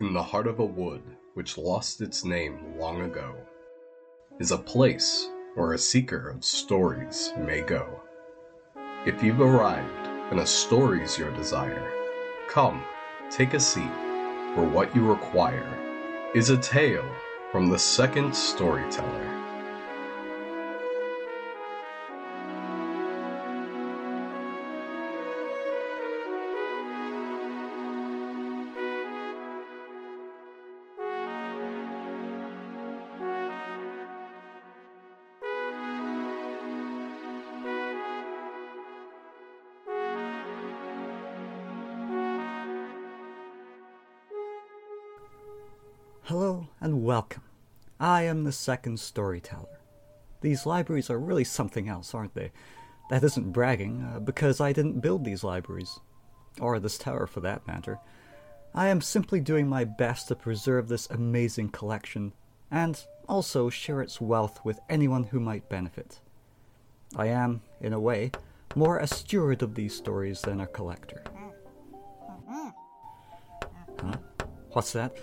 in the heart of a wood which lost its name long ago, is a place where a seeker of stories may go. If you've arrived and a story's your desire, come, take a seat, for what you require is a tale from the Second Storyteller. Hello and welcome. I am the Second Storyteller. These libraries are really something else, aren't they? That isn't bragging, because I didn't build these libraries. Or this tower, for that matter. I am simply doing my best to preserve this amazing collection, and also share its wealth with anyone who might benefit. I am, in a way, more a steward of these stories than a collector. Huh? What's that?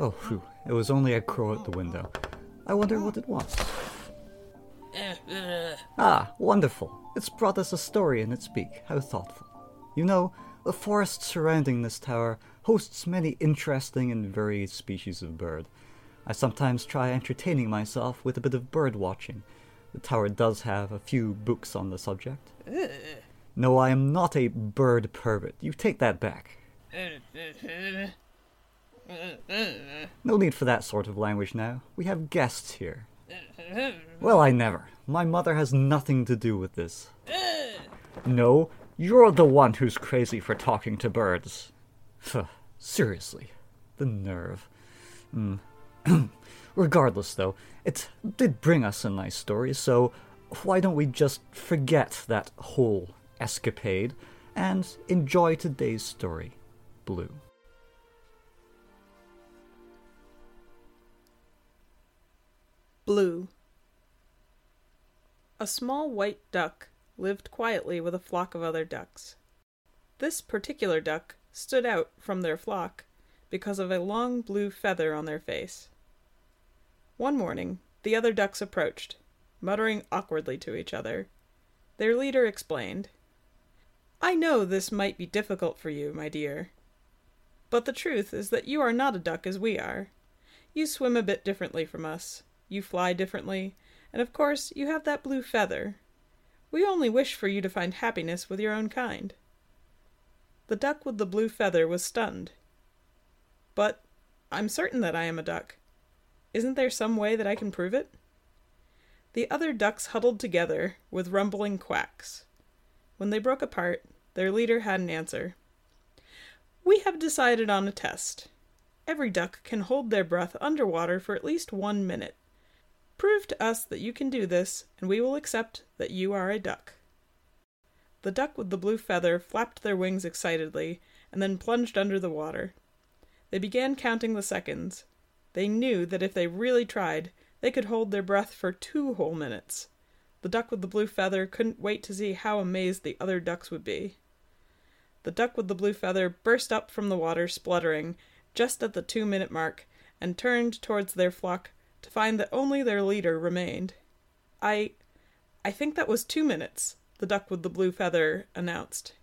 Oh, phew. It was only a crow at the window. I wonder what it was. Ah, wonderful. It's brought us a story in its beak. How thoughtful. You know, the forest surrounding this tower hosts many interesting and varied species of bird. I sometimes try entertaining myself with a bit of bird watching. The tower does have a few books on the subject. No, I am not a bird pervert. You take that back. No need for that sort of language now. We have guests here. Well, I never. My mother has nothing to do with this. No, you're the one who's crazy for talking to birds. Seriously, the nerve. Regardless, though, it did bring us a nice story, so why don't we just forget that whole escapade and enjoy today's story, Blue. Blue. A small white duck lived quietly with a flock of other ducks. This particular duck stood out from their flock because of a long blue feather on their face. One morning, the other ducks approached, muttering awkwardly to each other. Their leader explained, "I know this might be difficult for you, my dear, but the truth is that you are not a duck as we are. You swim a bit differently from us. You fly differently, and of course you have that blue feather. We only wish for you to find happiness with your own kind." The duck with the blue feather was stunned. "But I'm certain that I am a duck. Isn't there some way that I can prove it?" The other ducks huddled together with rumbling quacks. When they broke apart, their leader had an answer. "We have decided on a test. Every duck can hold their breath underwater for at least 1 minute. Prove to us that you can do this, and we will accept that you are a duck." The duck with the blue feather flapped their wings excitedly, and then plunged under the water. They began counting the seconds. They knew that if they really tried, they could hold their breath for 2 whole minutes. The duck with the blue feather couldn't wait to see how amazed the other ducks would be. The duck with the blue feather burst up from the water, spluttering, just at the 2-minute mark, and turned towards their flock to find that only their leader remained. I think that was 2 minutes, the duck with the blue feather announced.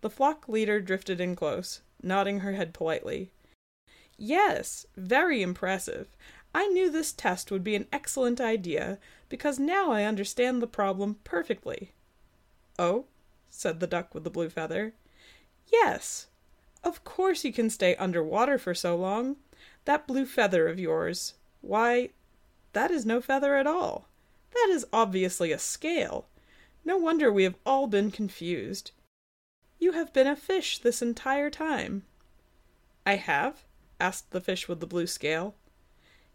The flock leader drifted in close, nodding her head politely. "Yes, very impressive. I knew this test would be an excellent idea, because now I understand the problem perfectly." "Oh?" said the duck with the blue feather. "Yes. Of course you can stay underwater for so long. That blue feather of yours. Why, that is no feather at all. That is obviously a scale. No wonder we have all been confused. You have been a fish this entire time." "I have?" asked the fish with the blue scale.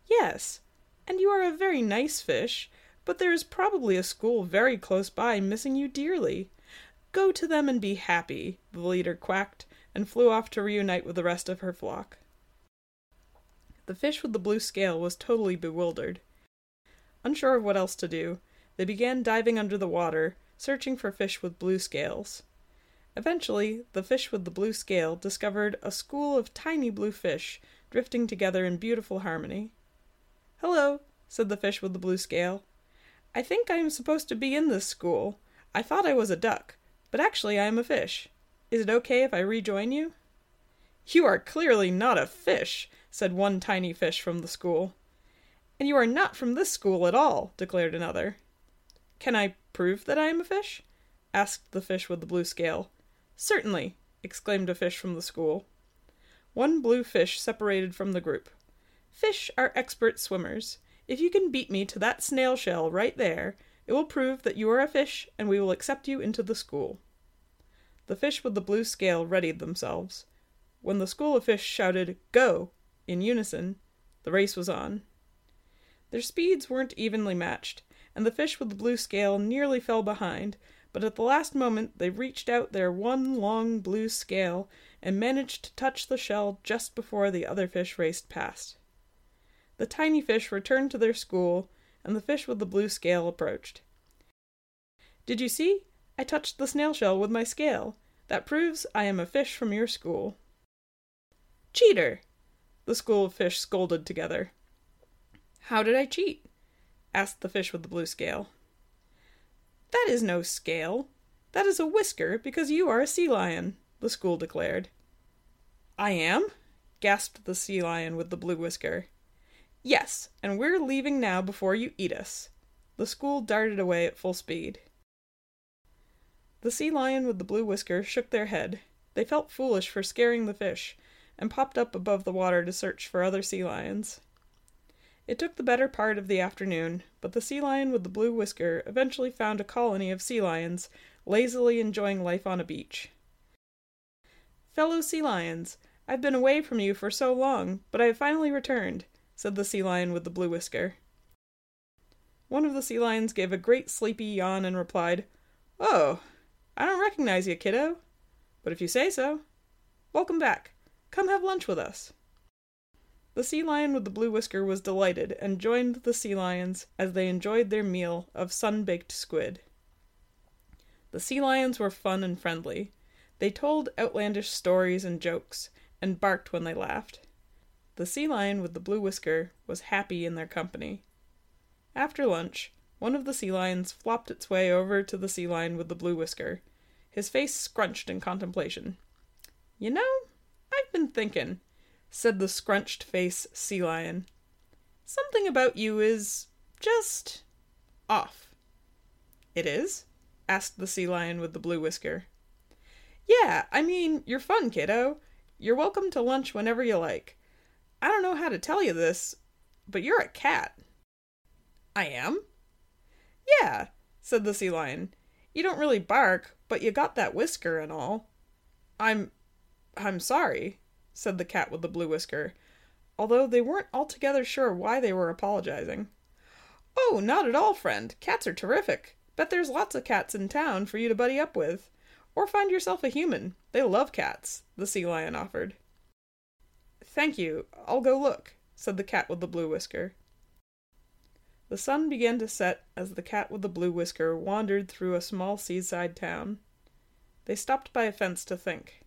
"Yes, and you are a very nice fish, but there is probably a school very close by missing you dearly. Go to them and be happy," the leader quacked, and flew off to reunite with the rest of her flock. The fish with the blue scale was totally bewildered. Unsure of what else to do, they began diving under the water, searching for fish with blue scales. Eventually, the fish with the blue scale discovered a school of tiny blue fish drifting together in beautiful harmony. "Hello," said the fish with the blue scale. "I think I am supposed to be in this school. I thought I was a duck, but actually I am a fish. Is it okay if I rejoin you?" "You are clearly not a fish," said one tiny fish from the school. "And you are not from this school at all," declared another. "Can I prove that I am a fish?" asked the fish with the blue scale. "Certainly," exclaimed a fish from the school. One blue fish separated from the group. "Fish are expert swimmers. If you can beat me to that snail shell right there, it will prove that you are a fish, and we will accept you into the school." The fish with the blue scale readied themselves. When the school of fish shouted, "Go!" in unison, the race was on. Their speeds weren't evenly matched, and the fish with the blue scale nearly fell behind, but at the last moment they reached out their one long blue scale and managed to touch the shell just before the other fish raced past. The tiny fish returned to their school, and the fish with the blue scale approached. "Did you see? I touched the snail shell with my scale. That proves I am a fish from your school." "Cheater!" the school of fish scolded together. "How did I cheat?" asked the fish with the blue scale. "That is no scale. That is a whisker, because you are a sea lion," the school declared. "I am?" gasped the sea lion with the blue whisker. "Yes, and we're leaving now before you eat us." The school darted away at full speed. The sea lion with the blue whisker shook their head. They felt foolish for scaring the fish, and popped up above the water to search for other sea lions. It took the better part of the afternoon, but the sea lion with the blue whisker eventually found a colony of sea lions, lazily enjoying life on a beach. "Fellow sea lions, I've been away from you for so long, but I have finally returned," said the sea lion with the blue whisker. One of the sea lions gave a great sleepy yawn and replied, "Oh, I don't recognize you, kiddo. But if you say so, welcome back. Come have lunch with us." The sea lion with the blue whisker was delighted and joined the sea lions as they enjoyed their meal of sun-baked squid. The sea lions were fun and friendly. They told outlandish stories and jokes, and barked when they laughed. The sea lion with the blue whisker was happy in their company. After lunch, one of the sea lions flopped its way over to the sea lion with the blue whisker, his face scrunched in contemplation. "You know, I've been thinking," said the scrunched-face sea lion. "Something about you is just off." "It is?" asked the sea lion with the blue whisker. "Yeah, I mean, you're fun, kiddo. You're welcome to lunch whenever you like. I don't know how to tell you this, but you're a cat." "I am?" "Yeah," said the sea lion. "You don't really bark, but you got that whisker and all." I'm sorry," said the cat with the blue whisker, although they weren't altogether sure why they were apologizing. "Oh, not at all, friend. Cats are terrific. Bet there's lots of cats in town for you to buddy up with. Or find yourself a human. They love cats," the sea lion offered. "Thank you. I'll go look," said the cat with the blue whisker. The sun began to set as the cat with the blue whisker wandered through a small seaside town. They stopped by a fence to think.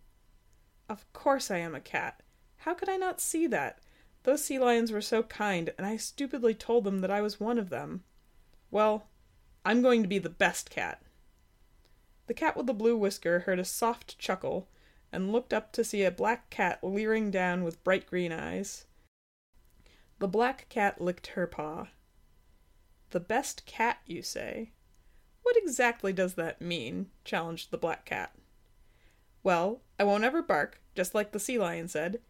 "Of course I am a cat. How could I not see that? Those sea lions were so kind, and I stupidly told them that I was one of them. Well, I'm going to be the best cat." The cat with the blue whisker heard a soft chuckle, and looked up to see a black cat leering down with bright green eyes. The black cat licked her paw. "The best cat, you say? What exactly does that mean?" challenged the black cat. "Well, I won't ever bark, just like the sea lion said,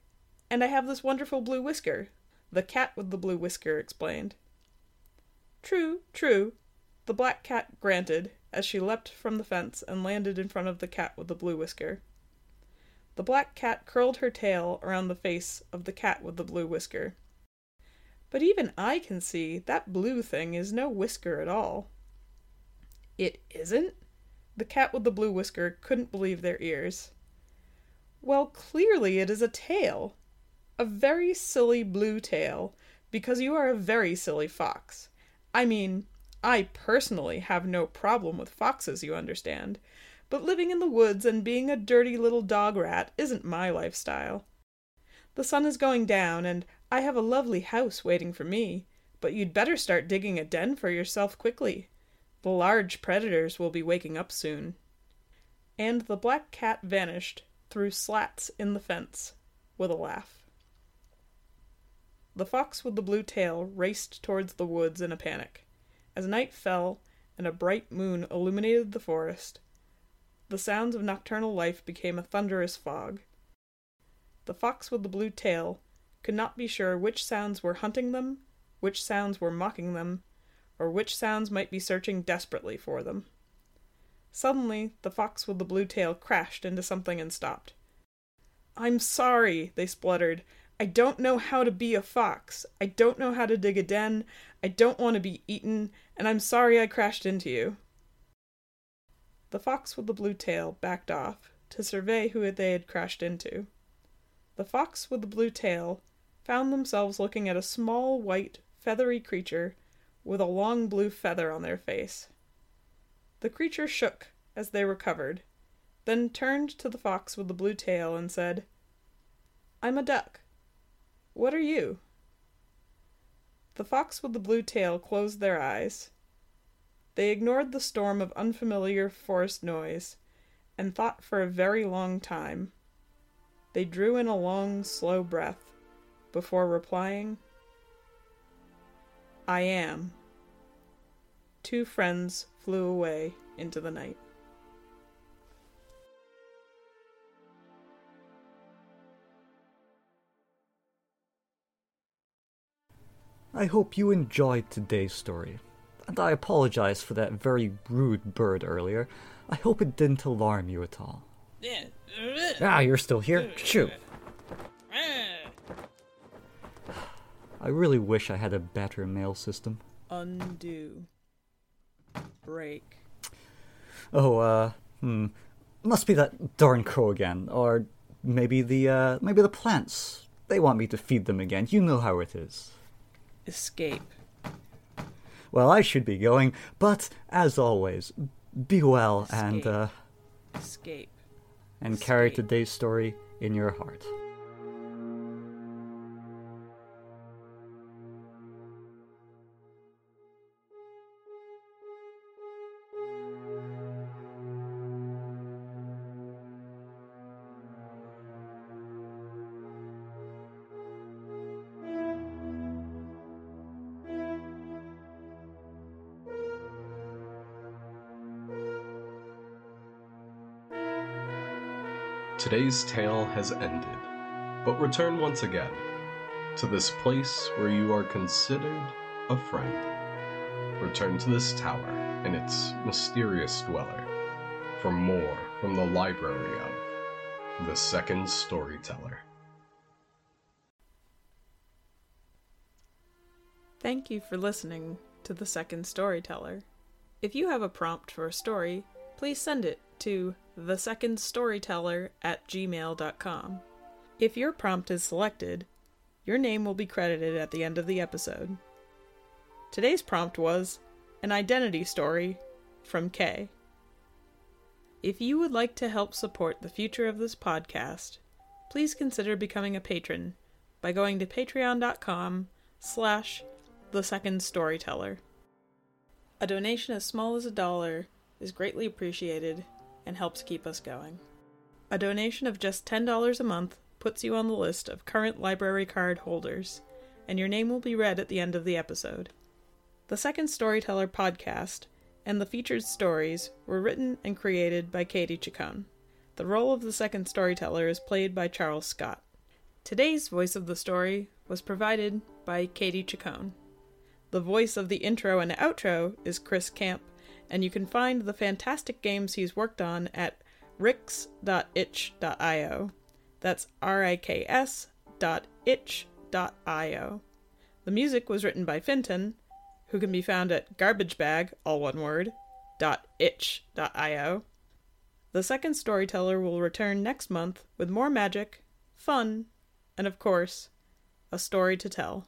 and I have this wonderful blue whisker," the cat with the blue whisker explained. "True, true," the black cat granted as she leapt from the fence and landed in front of the cat with the blue whisker. The black cat curled her tail around the face of the cat with the blue whisker. "But even I can see that blue thing is no whisker at all." "It isn't?" The cat with the blue whisker couldn't believe their ears. "Well, clearly it is a tail. A very silly blue tail, because you are a very silly fox. I mean, I personally have no problem with foxes, you understand. but living in the woods and being a dirty little dog rat isn't my lifestyle. The sun is going down, and I have a lovely house waiting for me, but you'd better start digging a den for yourself quickly. The large predators will be waking up soon." And the black cat vanished through slats in the fence, with a laugh. The fox with the blue tail raced towards the woods in a panic. As night fell and a bright moon illuminated the forest, the sounds of nocturnal life became a thunderous fog. The fox with the blue tail could not be sure which sounds were hunting them, which sounds were mocking them, or which sounds might be searching desperately for them. Suddenly, the fox with the blue tail crashed into something and stopped. "I'm sorry," they spluttered. "I don't know how to be a fox. I don't know how to dig a den. I don't want to be eaten, and I'm sorry I crashed into you." The fox with the blue tail backed off to survey who they had crashed into. The fox with the blue tail found themselves looking at a small, white, feathery creature with a long blue feather on their face. The creature shook as they recovered, then turned to the fox with the blue tail and said, "I'm a duck. What are you?" The fox with the blue tail closed their eyes. They ignored the storm of unfamiliar forest noise and thought for a very long time. They drew in a long, slow breath before replying, "I am." Two friends flew away into the night. I hope you enjoyed today's story, and I apologize for that very rude bird earlier. I hope it didn't alarm you at all. Yeah. Ah, you're still here? Shoo! I really wish I had a better mail system. Undo. Break. Oh, must be that darn crow again, or maybe the plants. They want me to feed them again. You know how it is. Escape. Well, I should be going, but as always, be well. Escape. And escape. And escape. Carry today's story in your heart. Today's tale has ended, but return once again to this place where you are considered a friend. Return to this tower and its mysterious dweller for more from the library of The Second Storyteller. Thank you for listening to The Second Storyteller. If you have a prompt for a story, please send it to thesecondstoryteller@gmail.com. If your prompt is selected, your name will be credited at the end of the episode. Today's prompt was an identity story from Kay. If you would like to help support the future of this podcast, please consider becoming a patron by going to patreon.com/thesecondstoryteller. A donation as small as $1 is greatly appreciated and helps keep us going. A donation of just $10 a month puts you on the list of current library card holders, and your name will be read at the end of the episode. The Second Storyteller podcast and the featured stories were written and created by Katie Chacon. The role of the Second Storyteller is played by Charles Scott. Today's voice of the story was provided by Katie Chacon. The voice of the intro and outro is Kris Camp, and you can find the fantastic games he's worked on at riks.itch.io. That's riks.itch.io. The music was written by Finton, who can be found at garbagebag, all one word, .itch.io. The Second Storyteller will return next month with more magic, fun, and of course, a story to tell.